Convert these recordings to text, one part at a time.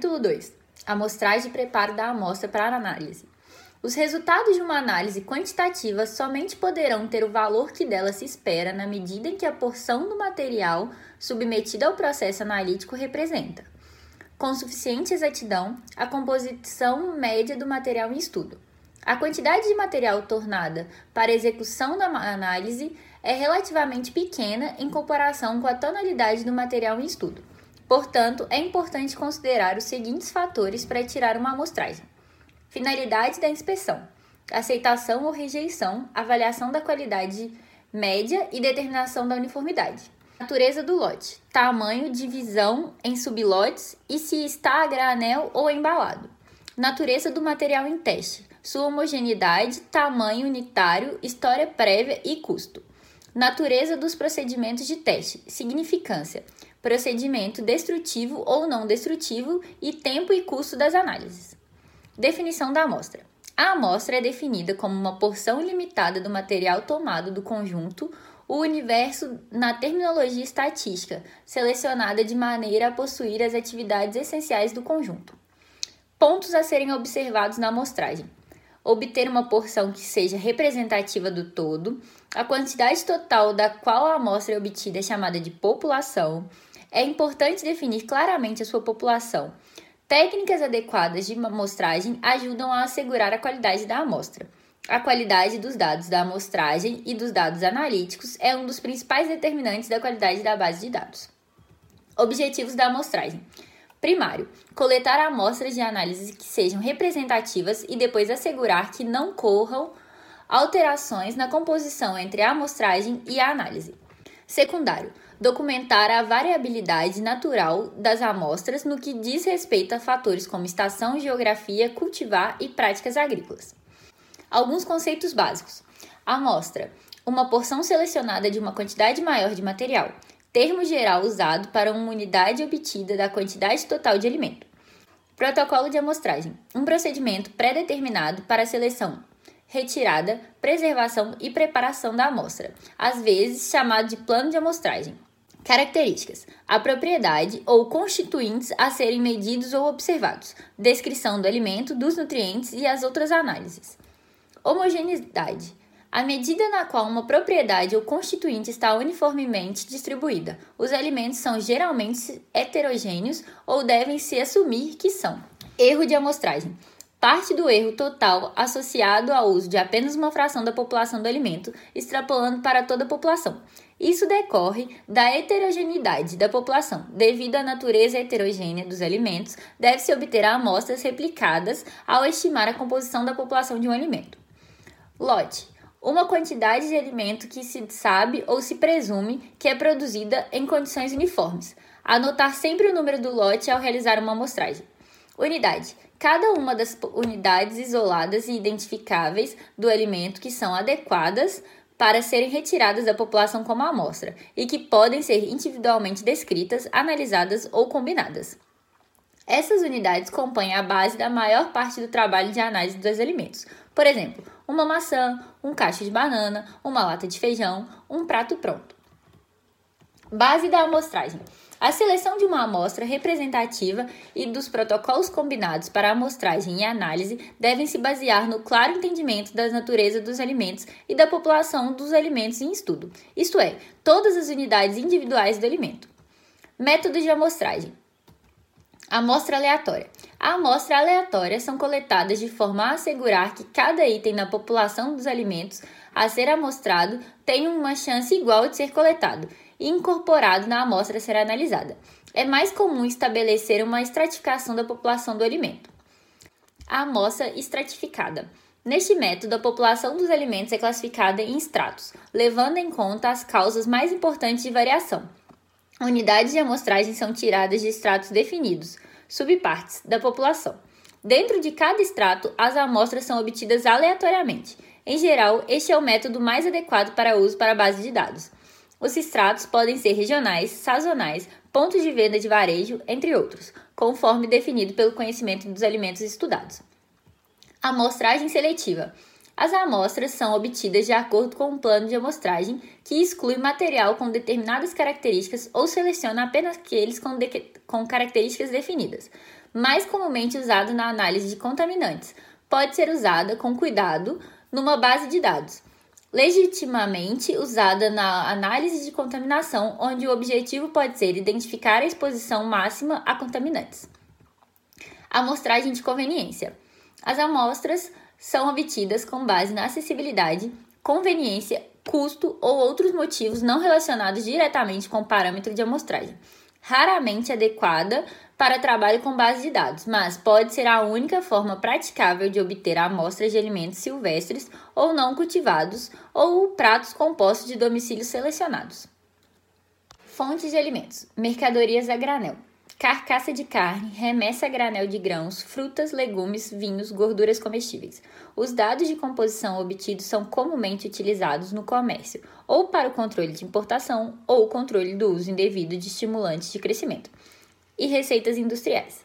Capítulo 2. Amostragem e preparo da amostra para análise. Os resultados de uma análise quantitativa somente poderão ter o valor que dela se espera na medida em que a porção do material submetida ao processo analítico representa, com suficiente exatidão, a composição média do material em estudo. A quantidade de material tornada para execução da análise é relativamente pequena em comparação com a totalidade do material em estudo. Portanto, é importante considerar os seguintes fatores para tirar uma amostragem. Finalidade da inspeção, aceitação ou rejeição, avaliação da qualidade média e determinação da uniformidade. Natureza do lote, tamanho, divisão em sublotes e se está a granel ou embalado. Natureza do material em teste, sua homogeneidade, tamanho unitário, história prévia e custo. Natureza dos procedimentos de teste, significância, procedimento destrutivo ou não destrutivo e tempo e custo das análises. Definição da amostra. A amostra é definida como uma porção limitada do material tomado do conjunto, o universo na terminologia estatística, selecionada de maneira a possuir as atividades essenciais do conjunto. Pontos a serem observados na amostragem. Obter uma porção que seja representativa do todo, a quantidade total da qual a amostra é obtida é chamada de população. É importante definir claramente a sua população. Técnicas adequadas de amostragem ajudam a assegurar a qualidade da amostra. A qualidade dos dados da amostragem e dos dados analíticos é um dos principais determinantes da qualidade da base de dados. Objetivos da amostragem. Primário, coletar amostras de análise que sejam representativas e depois assegurar que não corram alterações na composição entre a amostragem e a análise. Secundário, documentar a variabilidade natural das amostras no que diz respeito a fatores como estação, geografia, cultivar e práticas agrícolas. Alguns conceitos básicos. Amostra, uma porção selecionada de uma quantidade maior de material. Termo geral usado para uma unidade obtida da quantidade total de alimento. Protocolo de amostragem, um procedimento pré-determinado para a seleção, retirada, preservação e preparação da amostra, às vezes chamado de plano de amostragem. Características, a propriedade ou constituintes a serem medidos ou observados, descrição do alimento, dos nutrientes e as outras análises. Homogeneidade, a medida na qual uma propriedade ou constituinte está uniformemente distribuída. Os alimentos são geralmente heterogêneos ou devem se assumir que são. Erro de amostragem. Parte do erro total associado ao uso de apenas uma fração da população do alimento, extrapolando para toda a população. Isso decorre da heterogeneidade da população. Devido à natureza heterogênea dos alimentos, deve-se obter amostras replicadas ao estimar a composição da população de um alimento. Lote. Uma quantidade de alimento que se sabe ou se presume que é produzida em condições uniformes. Anotar sempre o número do lote ao realizar uma amostragem. Unidade. Cada uma das unidades isoladas e identificáveis do alimento que são adequadas para serem retiradas da população como amostra e que podem ser individualmente descritas, analisadas ou combinadas. Essas unidades compõem a base da maior parte do trabalho de análise dos alimentos. Por exemplo, uma maçã, um cacho de banana, uma lata de feijão, um prato pronto. Base da amostragem. A seleção de uma amostra representativa e dos protocolos combinados para amostragem e análise devem se basear no claro entendimento da natureza dos alimentos e da população dos alimentos em estudo, isto é, todas as unidades individuais do alimento. Métodos de amostragem. Amostra aleatória. A amostra aleatória são coletadas de forma a assegurar que cada item na população dos alimentos a ser amostrado tem uma chance igual de ser coletado e incorporado na amostra a ser analisada. É mais comum estabelecer uma estratificação da população do alimento. A amostra estratificada. Neste método, a população dos alimentos é classificada em estratos, levando em conta as causas mais importantes de variação. Unidades de amostragem são tiradas de estratos definidos, subpartes da população. Dentro de cada estrato, as amostras são obtidas aleatoriamente. Em geral, este é o método mais adequado para uso para a base de dados. Os estratos podem ser regionais, sazonais, pontos de venda de varejo, entre outros, conforme definido pelo conhecimento dos alimentos estudados. Amostragem seletiva. As amostras são obtidas de acordo com um plano de amostragem que exclui material com determinadas características ou seleciona apenas aqueles com características definidas, mais comumente usado na análise de contaminantes. Pode ser usada com cuidado numa base de dados, legitimamente usada na análise de contaminação, onde o objetivo pode ser identificar a exposição máxima a contaminantes. Amostragem de conveniência. As amostras são obtidas com base na acessibilidade, conveniência, custo ou outros motivos não relacionados diretamente com o parâmetro de amostragem. Raramente adequada para trabalho com base de dados, mas pode ser a única forma praticável de obter amostras de alimentos silvestres ou não cultivados ou pratos compostos de domicílios selecionados. Fontes de alimentos: mercadorias a granel, carcaça de carne, remessa a granel de grãos, frutas, legumes, vinhos, gorduras comestíveis. Os dados de composição obtidos são comumente utilizados no comércio, ou para o controle de importação, ou controle do uso indevido de estimulantes de crescimento. E receitas industriais.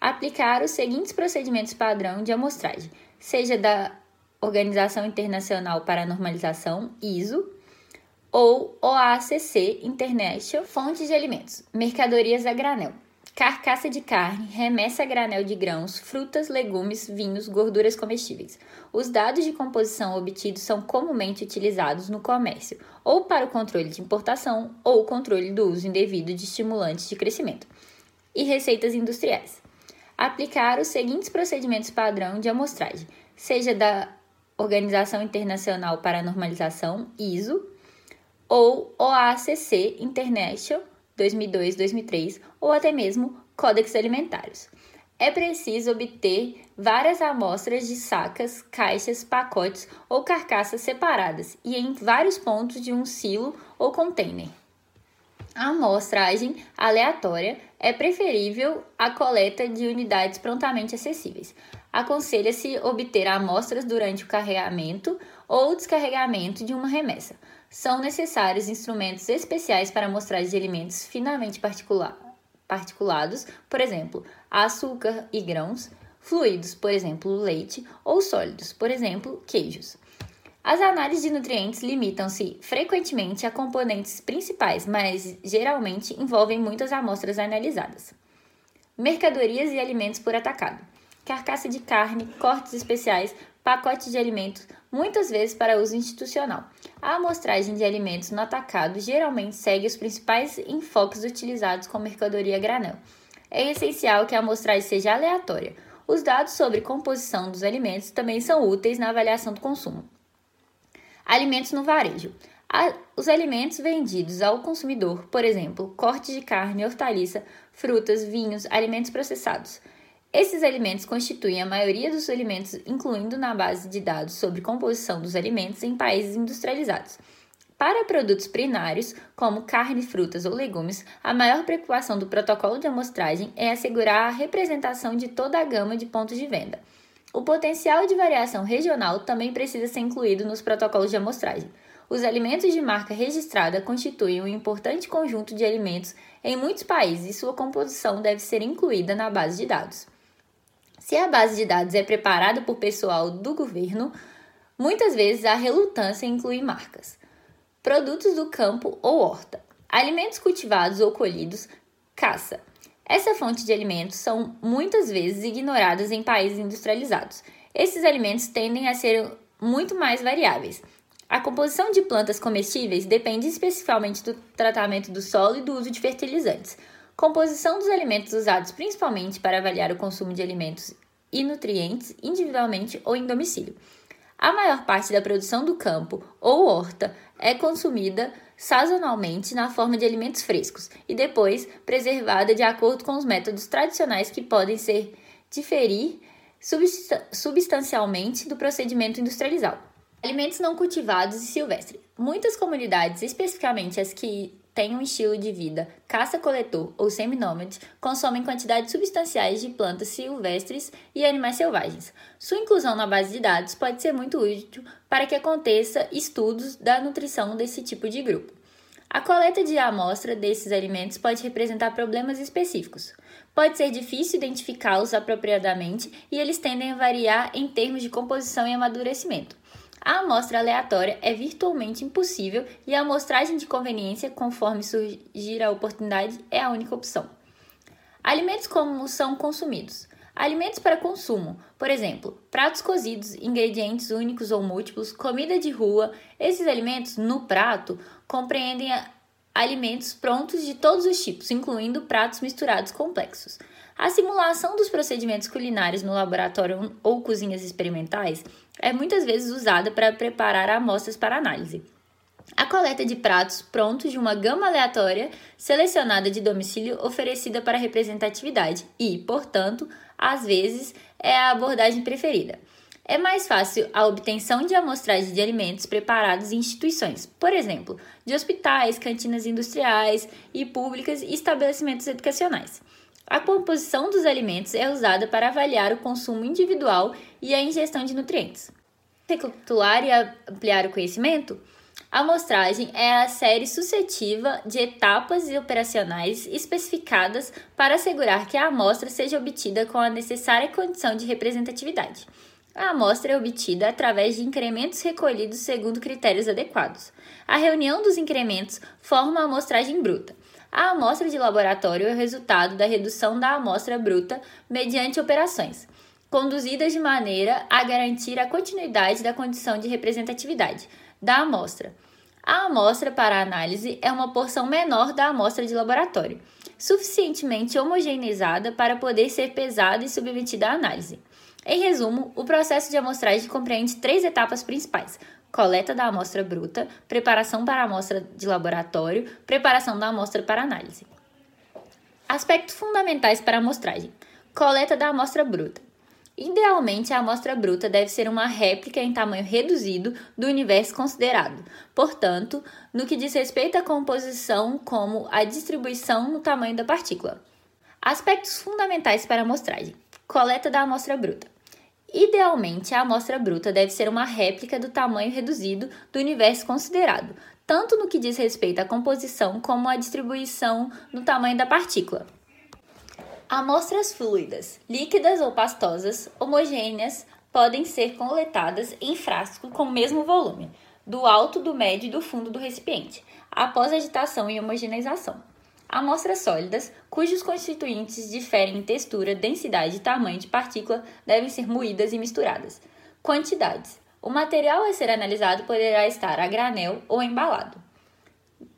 Aplicar os seguintes procedimentos padrão de amostragem, seja da Organização Internacional para a Normalização, ISO, ou OACC International. Fontes de alimentos, mercadorias a granel, carcaça de carne, remessa a granel de grãos, frutas, legumes, vinhos, gorduras comestíveis. Os dados de composição obtidos são comumente utilizados no comércio, ou para o controle de importação, ou controle do uso indevido de estimulantes de crescimento. E receitas industriais. Aplicar os seguintes procedimentos padrão de amostragem, seja da Organização Internacional para a Normalização, ISO, ou OACC International, 2002, 2003, ou até mesmo Códex Alimentários. É preciso obter várias amostras de sacas, caixas, pacotes ou carcaças separadas e em vários pontos de um silo ou container. A amostragem aleatória é preferível à coleta de unidades prontamente acessíveis. Aconselha-se obter amostras durante o carregamento ou descarregamento de uma remessa. São necessários instrumentos especiais para amostragem de alimentos finamente particulados, por exemplo, açúcar e grãos, fluidos, por exemplo, leite, ou sólidos, por exemplo, queijos. As análises de nutrientes limitam-se frequentemente a componentes principais, mas geralmente envolvem muitas amostras analisadas. Mercadorias e alimentos por atacado. Carcaça de carne, cortes especiais, pacotes de alimentos, muitas vezes para uso institucional. A amostragem de alimentos no atacado geralmente segue os principais enfoques utilizados com mercadoria a granel. É essencial que a amostragem seja aleatória. Os dados sobre composição dos alimentos também são úteis na avaliação do consumo. Alimentos no varejo. Os alimentos vendidos ao consumidor, por exemplo, cortes de carne, hortaliça, frutas, vinhos, alimentos processados. Esses alimentos constituem a maioria dos alimentos, incluindo na base de dados sobre composição dos alimentos em países industrializados. Para produtos primários, como carne, frutas ou legumes, a maior preocupação do protocolo de amostragem é assegurar a representação de toda a gama de pontos de venda. O potencial de variação regional também precisa ser incluído nos protocolos de amostragem. Os alimentos de marca registrada constituem um importante conjunto de alimentos em muitos países e sua composição deve ser incluída na base de dados. Se a base de dados é preparada por pessoal do governo, muitas vezes há relutância em incluir marcas. Produtos do campo ou horta, alimentos cultivados ou colhidos, caça. Essa fonte de alimentos são muitas vezes ignoradas em países industrializados. Esses alimentos tendem a ser muito mais variáveis. A composição de plantas comestíveis depende especificamente do tratamento do solo e do uso de fertilizantes. Composição dos alimentos usados principalmente para avaliar o consumo de alimentos e nutrientes individualmente ou em domicílio. A maior parte da produção do campo ou horta é consumida sazonalmente na forma de alimentos frescos e depois preservada de acordo com os métodos tradicionais que podem ser diferir substancialmente do procedimento industrializado. Alimentos não cultivados e silvestres. Muitas comunidades, especificamente as que têm um estilo de vida caça-coletor ou seminômade, consomem quantidades substanciais de plantas silvestres e animais selvagens. Sua inclusão na base de dados pode ser muito útil para que aconteça estudos da nutrição desse tipo de grupo. A coleta de amostra desses alimentos pode representar problemas específicos. Pode ser difícil identificá-los apropriadamente e eles tendem a variar em termos de composição e amadurecimento. A amostra aleatória é virtualmente impossível e a amostragem de conveniência, conforme surgir a oportunidade, é a única opção. Alimentos como são consumidos. Alimentos para consumo, por exemplo, pratos cozidos, ingredientes únicos ou múltiplos, comida de rua. Esses alimentos no prato compreendem alimentos prontos de todos os tipos, incluindo pratos misturados complexos. A simulação dos procedimentos culinários no laboratório ou cozinhas experimentais é muitas vezes usada para preparar amostras para análise. A coleta de pratos prontos de uma gama aleatória selecionada de domicílio oferecida para representatividade e, portanto, às vezes, é a abordagem preferida. É mais fácil a obtenção de amostragem de alimentos preparados em instituições, por exemplo, de hospitais, cantinas industriais e públicas e estabelecimentos educacionais. A composição dos alimentos é usada para avaliar o consumo individual e a ingestão de nutrientes. Recapitular e ampliar o conhecimento? A amostragem é a série sucessiva de etapas operacionais especificadas para assegurar que a amostra seja obtida com a necessária condição de representatividade. A amostra é obtida através de incrementos recolhidos segundo critérios adequados. A reunião dos incrementos forma a amostragem bruta. A amostra de laboratório é o resultado da redução da amostra bruta mediante operações conduzidas de maneira a garantir a continuidade da condição de representatividade da amostra. A amostra para análise é uma porção menor da amostra de laboratório, suficientemente homogeneizada para poder ser pesada e submetida à análise. Em resumo, o processo de amostragem compreende três etapas principais: coleta da amostra bruta, preparação para a amostra de laboratório, preparação da amostra para análise. Aspectos fundamentais para a amostragem. Coleta da amostra bruta. Idealmente, a amostra bruta deve ser uma réplica em tamanho reduzido do universo considerado. Portanto, no que diz respeito à composição, como a distribuição no tamanho da partícula. Aspectos fundamentais para a amostragem. Coleta da amostra bruta. Idealmente, a amostra bruta deve ser uma réplica do tamanho reduzido do universo considerado, tanto no que diz respeito à composição como à distribuição no tamanho da partícula. Amostras fluidas, líquidas ou pastosas, homogêneas, podem ser coletadas em frasco com o mesmo volume, do alto, do médio e do fundo do recipiente, após agitação e homogeneização. Amostras sólidas, cujos constituintes diferem em textura, densidade e tamanho de partícula, devem ser moídas e misturadas. Quantidades. O material a ser analisado poderá estar a granel ou embalado.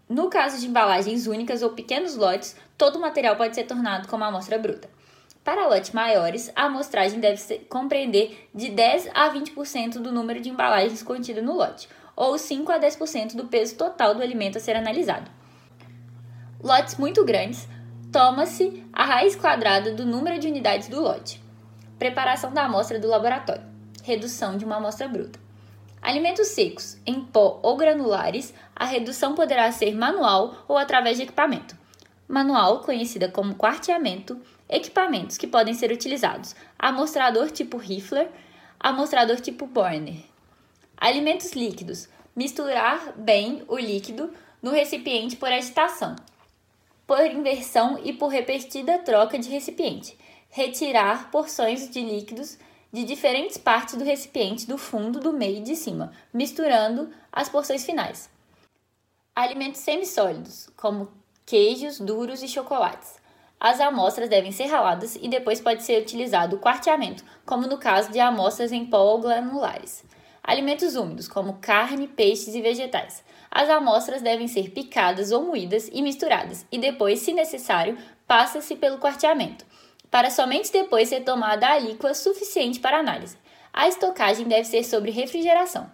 No caso de embalagens únicas ou pequenos lotes, todo o material pode ser tornado como amostra bruta. Para lotes maiores, a amostragem deve compreender de 10 a 20% do número de embalagens contido no lote, ou 5 a 10% do peso total do alimento a ser analisado. Lotes muito grandes, toma-se a raiz quadrada do número de unidades do lote. Preparação da amostra do laboratório. Redução de uma amostra bruta. Alimentos secos, em pó ou granulares, a redução poderá ser manual ou através de equipamento. Manual, conhecida como quarteamento, equipamentos que podem ser utilizados: amostrador tipo Riffler, amostrador tipo Borner. Alimentos líquidos, misturar bem o líquido no recipiente por agitação, por inversão e por repetida troca de recipiente. Retirar porções de líquidos de diferentes partes do recipiente, do fundo, do meio e de cima, misturando as porções finais. Alimentos semissólidos, como queijos, duros e chocolates. As amostras devem ser raladas e depois pode ser utilizado o quarteamento, como no caso de amostras em pó ou granulares. Alimentos úmidos, como carne, peixes e vegetais. As amostras devem ser picadas ou moídas e misturadas, e depois, se necessário, passa-se pelo quarteamento, para somente depois ser tomada a alíquota suficiente para análise. A estocagem deve ser sobre refrigeração.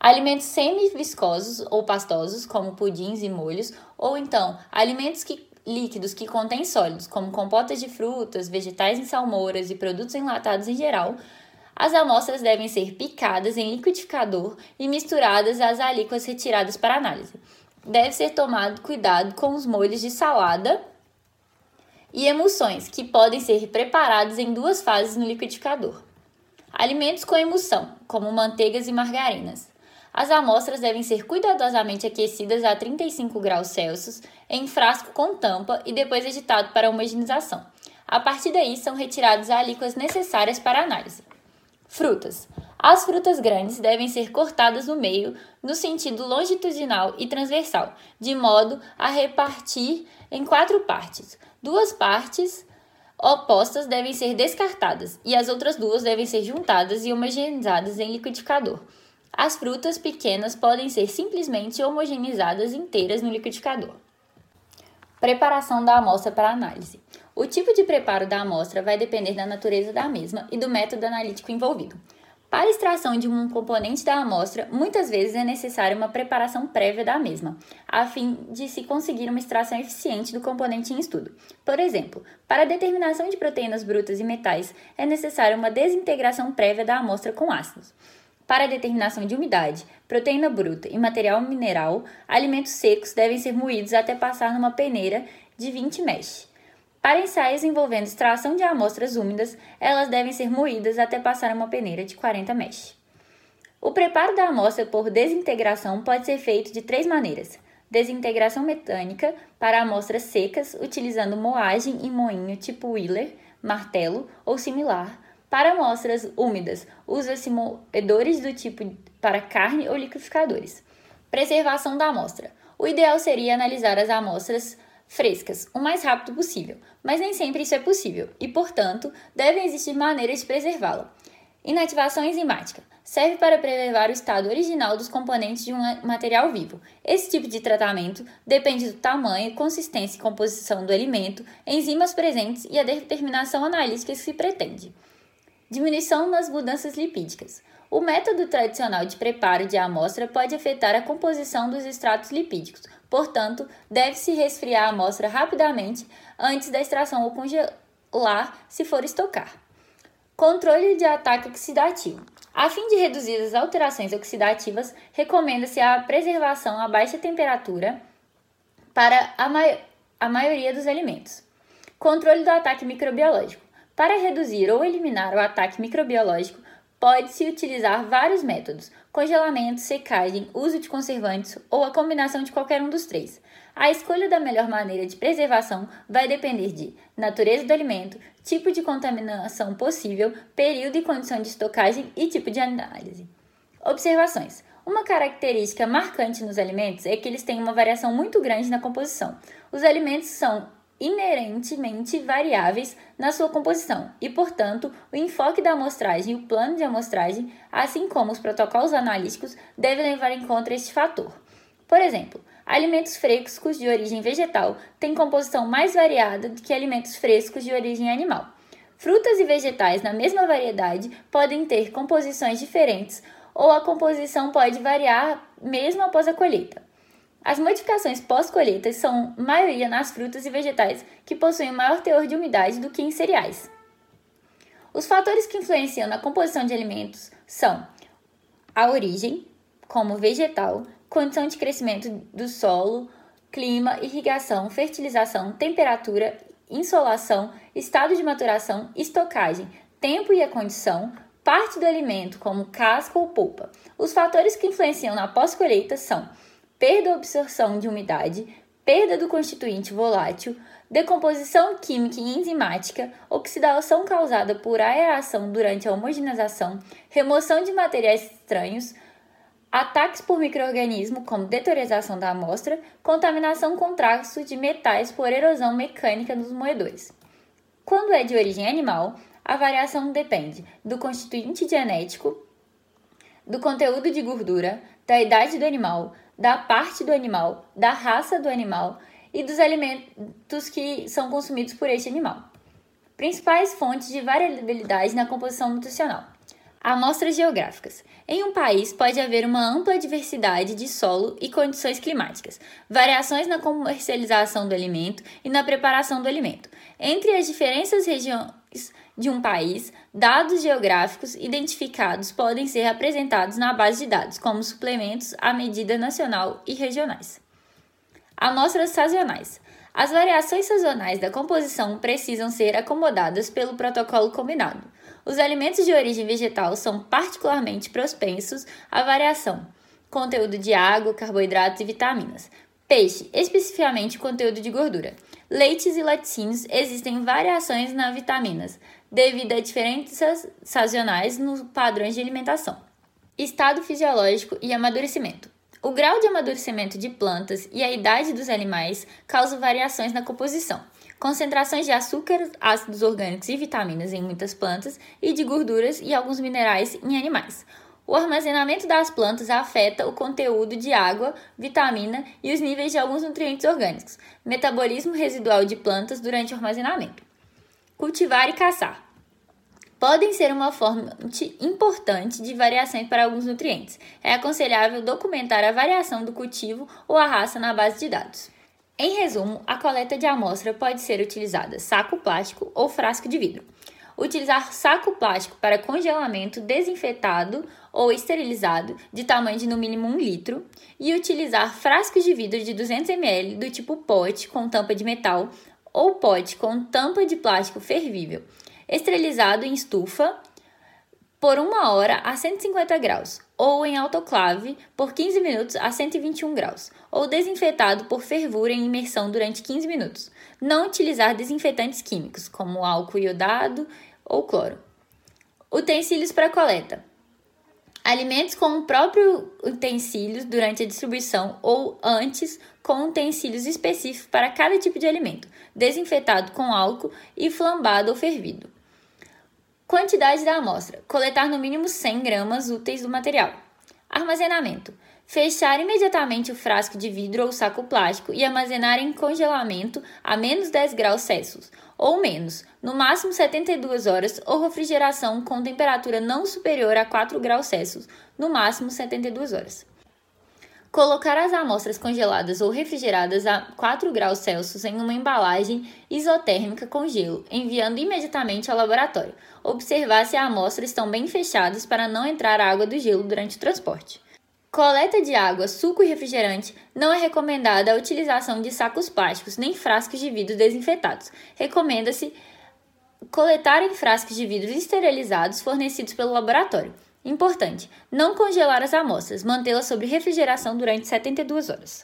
Alimentos semi-viscosos ou pastosos, como pudins e molhos, ou então alimentos líquidos que contêm sólidos, como compotas de frutas, vegetais em salmouras e produtos enlatados em geral. As amostras devem ser picadas em liquidificador e misturadas às alíquotas retiradas para análise. Deve ser tomado cuidado com os molhos de salada e emulsões, que podem ser preparados em duas fases no liquidificador. Alimentos com emulsão, como manteigas e margarinas. As amostras devem ser cuidadosamente aquecidas a 35 graus Celsius em frasco com tampa e depois agitado para homogeneização. A partir daí, são retiradas as alíquotas necessárias para análise. Frutas. As frutas grandes devem ser cortadas no meio, no sentido longitudinal e transversal, de modo a repartir em 4 partes. 2 partes opostas devem ser descartadas e as outras 2 devem ser juntadas e homogeneizadas em liquidificador. As frutas pequenas podem ser simplesmente homogeneizadas inteiras no liquidificador. Preparação da amostra para análise. O tipo de preparo da amostra vai depender da natureza da mesma e do método analítico envolvido. Para a extração de um componente da amostra, muitas vezes é necessária uma preparação prévia da mesma, a fim de se conseguir uma extração eficiente do componente em estudo. Por exemplo, para a determinação de proteínas brutas e metais, é necessária uma desintegração prévia da amostra com ácidos. Para a determinação de umidade, proteína bruta e material mineral, alimentos secos devem ser moídos até passar numa peneira de 20 mesh. Para ensaios envolvendo extração de amostras úmidas, elas devem ser moídas até passar uma peneira de 40 mesh. O preparo da amostra por desintegração pode ser feito de 3 maneiras. Desintegração mecânica para amostras secas, utilizando moagem e moinho tipo Wheeler, martelo ou similar. Para amostras úmidas, usa-se moedores do tipo para carne ou liquidificadores. Preservação da amostra. O ideal seria analisar as amostras frescas o mais rápido possível, mas nem sempre isso é possível e, portanto, devem existir maneiras de preservá-la. Inativação enzimática. Serve para preservar o estado original dos componentes de um material vivo. Esse tipo de tratamento depende do tamanho, consistência e composição do alimento, enzimas presentes e a determinação analítica que se pretende. Diminuição nas mudanças lipídicas. O método tradicional de preparo de amostra pode afetar a composição dos estratos lipídicos, portanto, deve-se resfriar a amostra rapidamente antes da extração ou congelar se for estocar. Controle de ataque oxidativo. A fim de reduzir as alterações oxidativas, recomenda-se a preservação a baixa temperatura para a maioria dos alimentos. Controle do ataque microbiológico. Para reduzir ou eliminar o ataque microbiológico, pode-se utilizar vários métodos: congelamento, secagem, uso de conservantes ou a combinação de qualquer um dos 3. A escolha da melhor maneira de preservação vai depender de natureza do alimento, tipo de contaminação possível, período e condição de estocagem e tipo de análise. Observações. Uma característica marcante nos alimentos é que eles têm uma variação muito grande na composição. Os alimentos são inerentemente variáveis na sua composição e, portanto, o enfoque da amostragem e o plano de amostragem, assim como os protocolos analíticos, devem levar em conta este fator. Por exemplo, alimentos frescos de origem vegetal têm composição mais variada do que alimentos frescos de origem animal. Frutas e vegetais na mesma variedade podem ter composições diferentes ou a composição pode variar mesmo após a colheita. As modificações pós-colheita são maioria nas frutas e vegetais que possuem maior teor de umidade do que em cereais. Os fatores que influenciam na composição de alimentos são a origem, como vegetal, condição de crescimento do solo, clima, irrigação, fertilização, temperatura, insolação, estado de maturação, estocagem, tempo e a condição, parte do alimento, como casca ou polpa. Os fatores que influenciam na pós-colheita são perda ou absorção de umidade, perda do constituinte volátil, decomposição química e enzimática, oxidação causada por aeração durante a homogeneização, remoção de materiais estranhos, ataques por micro-organismo como deteriorização da amostra, contaminação com traços de metais por erosão mecânica nos moedores. Quando é de origem animal, a variação depende do constituinte genético, do conteúdo de gordura, da idade do animal, da parte do animal, da raça do animal e dos alimentos que são consumidos por este animal. Principais fontes de variabilidade na composição nutricional. Amostras geográficas. Em um país pode haver uma ampla diversidade de solo e condições climáticas, variações na comercialização do alimento e na preparação do alimento. Entre as diferentes regiões de um país, dados geográficos identificados podem ser apresentados na base de dados, como suplementos à medida nacional e regionais. Amostras sazonais. As variações sazonais da composição precisam ser acomodadas pelo protocolo combinado. Os alimentos de origem vegetal são particularmente propensos à variação, conteúdo de água, carboidratos e vitaminas. Peixe, especificamente conteúdo de gordura. Leites e laticínios existem variações nas vitaminas, devido a diferenças sazonais nos padrões de alimentação. Estado fisiológico e amadurecimento. O grau de amadurecimento de plantas e a idade dos animais causam variações na composição. Concentrações de açúcar, ácidos orgânicos e vitaminas em muitas plantas e de gorduras e alguns minerais em animais. O armazenamento das plantas afeta o conteúdo de água, vitamina e os níveis de alguns nutrientes orgânicos. Metabolismo residual de plantas durante o armazenamento. Cultivar e caçar. Podem ser uma fonte importante de variações para alguns nutrientes. É aconselhável documentar a variação do cultivo ou a raça na base de dados. Em resumo, a coleta de amostra pode ser utilizada saco plástico ou frasco de vidro. Utilizar saco plástico para congelamento desinfetado ou esterilizado de tamanho de no mínimo 1 litro e utilizar frascos de vidro de 200 ml do tipo pote com tampa de metal ou pote com tampa de plástico fervível. Esterilizado em estufa por 1 hora a 150 graus ou em autoclave por 15 minutos a 121 graus ou desinfetado por fervura em imersão durante 15 minutos. Não utilizar desinfetantes químicos como álcool iodado ou cloro. Utensílios para coleta. Alimentos com o próprio utensílios durante a distribuição ou antes com utensílios específicos para cada tipo de alimento, desinfetado com álcool e flambado ou fervido. Quantidade da amostra. Coletar no mínimo 100 gramas úteis do material. Armazenamento. Fechar imediatamente o frasco de vidro ou saco plástico e armazenar em congelamento a menos 10 graus Celsius ou menos, no máximo 72 horas ou refrigeração com temperatura não superior a 4 graus Celsius, no máximo 72 horas. Colocar as amostras congeladas ou refrigeradas a 4 graus Celsius em uma embalagem isotérmica com gelo, enviando imediatamente ao laboratório. Observar se a amostra estão bem fechadas para não entrar água do gelo durante o transporte. Coleta de água, suco e refrigerante. Não é recomendada a utilização de sacos plásticos nem frascos de vidro desinfetados. Recomenda-se coletar em frascos de vidro esterilizados fornecidos pelo laboratório. Importante, não congelar as amostras, mantê-las sob refrigeração durante 72 horas.